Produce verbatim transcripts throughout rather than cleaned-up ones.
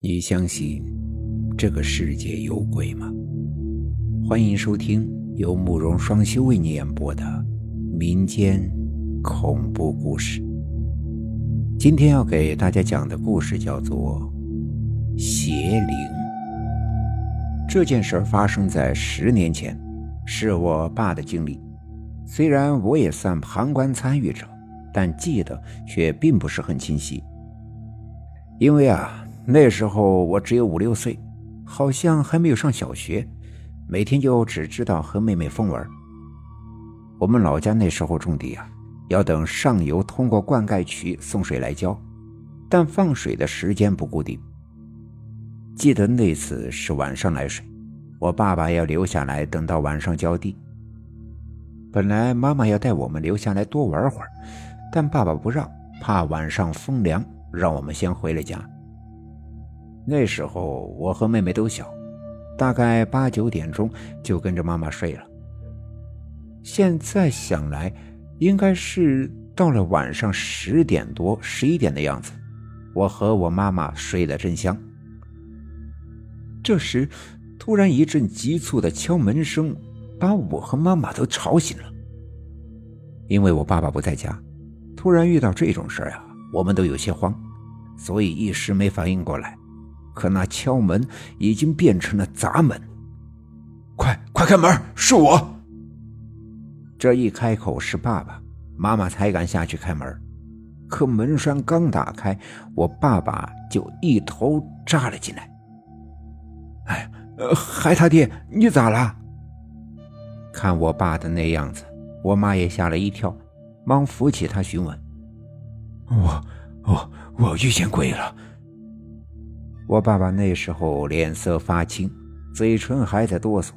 你相信这个世界有鬼吗？欢迎收听由慕容双修为你演播的民间恐怖故事。今天要给大家讲的故事叫做邪灵。这件事发生在十年前，是我爸的经历。虽然我也算旁观参与者，但记得却并不是很清晰。因为啊那时候我只有五六岁，好像还没有上小学，每天就只知道和妹妹疯玩。我们老家那时候种地啊，要等上游通过灌溉渠送水来浇，但放水的时间不固定。记得那次是晚上来水，我爸爸要留下来等到晚上浇地。本来妈妈要带我们留下来多玩会儿，但爸爸不让，怕晚上风凉，让我们先回了家。那时候我和妹妹都小，大概八九点钟就跟着妈妈睡了。现在想来应该是到了晚上十点多十一点的样子，我和我妈妈睡得真香。这时突然一阵急促的敲门声把我和妈妈都吵醒了。因为我爸爸不在家，突然遇到这种事啊，我们都有些慌，所以一时没反应过来。可那敲门已经变成了砸门，快快开门，是我！这一开口是爸爸，妈妈才敢下去开门。可门栓刚打开，我爸爸就一头扎了进来。哎，孩他爹，你咋了？看我爸的那样子，我妈也吓了一跳，忙扶起他询问：“我我我遇见鬼了。”我爸爸那时候脸色发青，嘴唇还在哆嗦，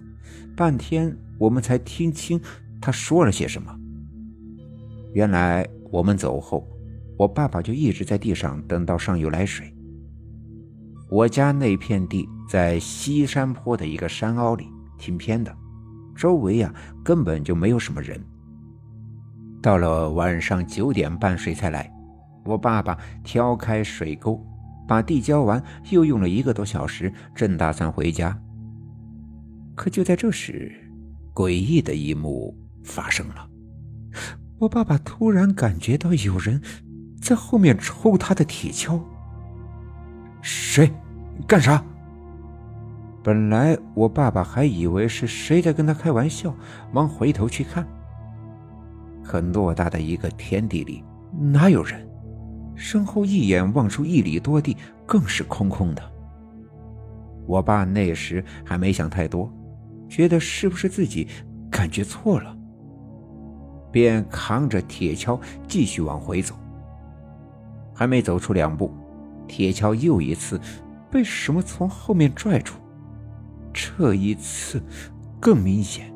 半天我们才听清他说了些什么。原来我们走后，我爸爸就一直在地上等到上游来水。我家那片地在西山坡的一个山凹里，挺偏的，周围啊根本就没有什么人。到了晚上九点半水才来，我爸爸挑开水沟把地浇完，又用了一个多小时，正打算回家。可就在这时，诡异的一幕发生了。我爸爸突然感觉到有人在后面抽他的铁锹。谁？干啥？本来我爸爸还以为是谁在跟他开玩笑，忙回头去看。可偌大的一个田地里，哪有人？身后一眼望出一里多地，更是空空的。我爸那时还没想太多，觉得是不是自己感觉错了，便扛着铁锹继续往回走。还没走出两步，铁锹又一次被什么从后面拽住，这一次更明显，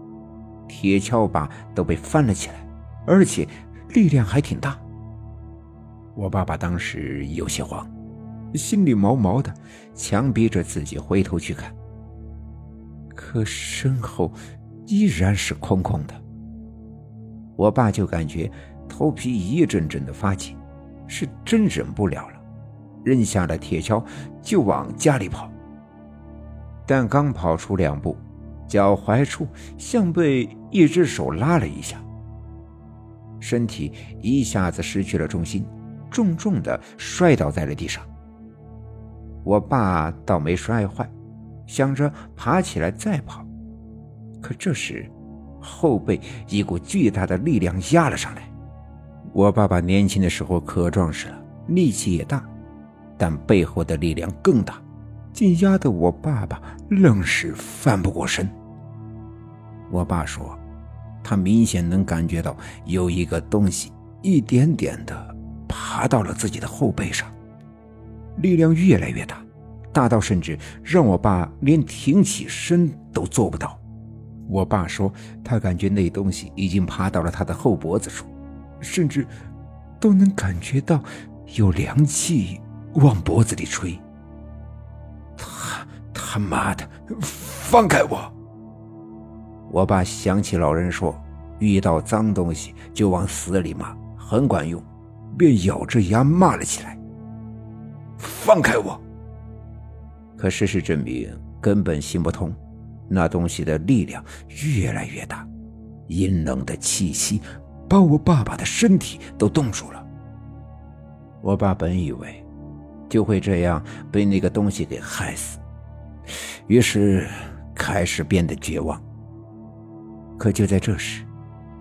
铁锹把都被翻了起来，而且力量还挺大。我爸爸当时有些慌，心里毛毛的，强逼着自己回头去看。可身后依然是空空的，我爸就感觉头皮一阵阵的发紧，是真忍不了了，扔下了铁锹就往家里跑。但刚跑出两步，脚踝处像被一只手拉了一下，身体一下子失去了重心，重重地摔倒在了地上。我爸倒没摔坏，想着爬起来再跑，可这时后背一股巨大的力量压了上来。我爸爸年轻的时候可壮实了，力气也大，但背后的力量更大，竟压得我爸爸愣是翻不过身。我爸说，他明显能感觉到有一个东西一点点的爬到了自己的后背上，力量越来越大，大到甚至让我爸连挺起身都做不到。我爸说他感觉那东西已经爬到了他的后脖子处，甚至都能感觉到有凉气往脖子里吹。他他妈的，放开我！我爸想起老人说，遇到脏东西就往死里骂，很管用，便咬着牙骂了起来：“放开我！”可事实证明根本行不通，那东西的力量越来越大，阴冷的气息把我爸爸的身体都冻住了。我爸本以为就会这样被那个东西给害死，于是开始变得绝望。可就在这时，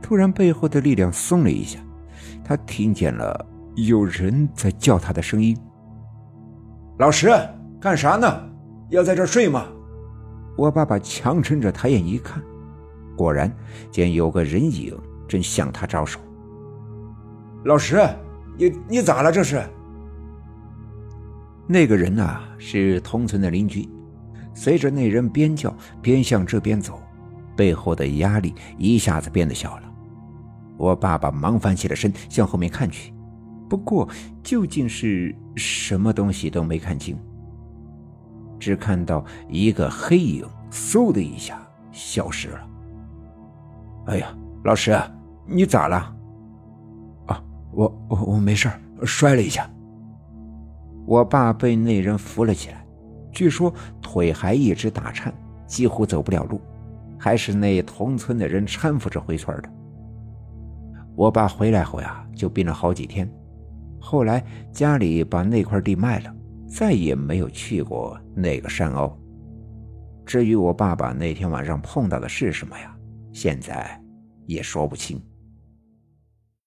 突然背后的力量松了一下，他听见了有人在叫他的声音。老石，干啥呢？要在这睡吗？我爸爸强撑着抬眼一看，果然见有个人影正向他招手。老石，你你咋了这是？那个人啊，是同村的邻居。随着那人边叫边向这边走，背后的压力一下子变得小了。我爸爸忙翻起了身向后面看去，不过究竟是什么东西都没看清，只看到一个黑影嗖的一下消失了。哎呀，老师，你咋了？啊，我我我没事，摔了一下。我爸被那人扶了起来，据说腿还一直打颤，几乎走不了路，还是那同村的人搀扶着回村的。我爸回来后呀，就病了好几天，后来家里把那块地卖了，再也没有去过那个山坳。至于我爸爸那天晚上碰到的是什么呀，现在也说不清。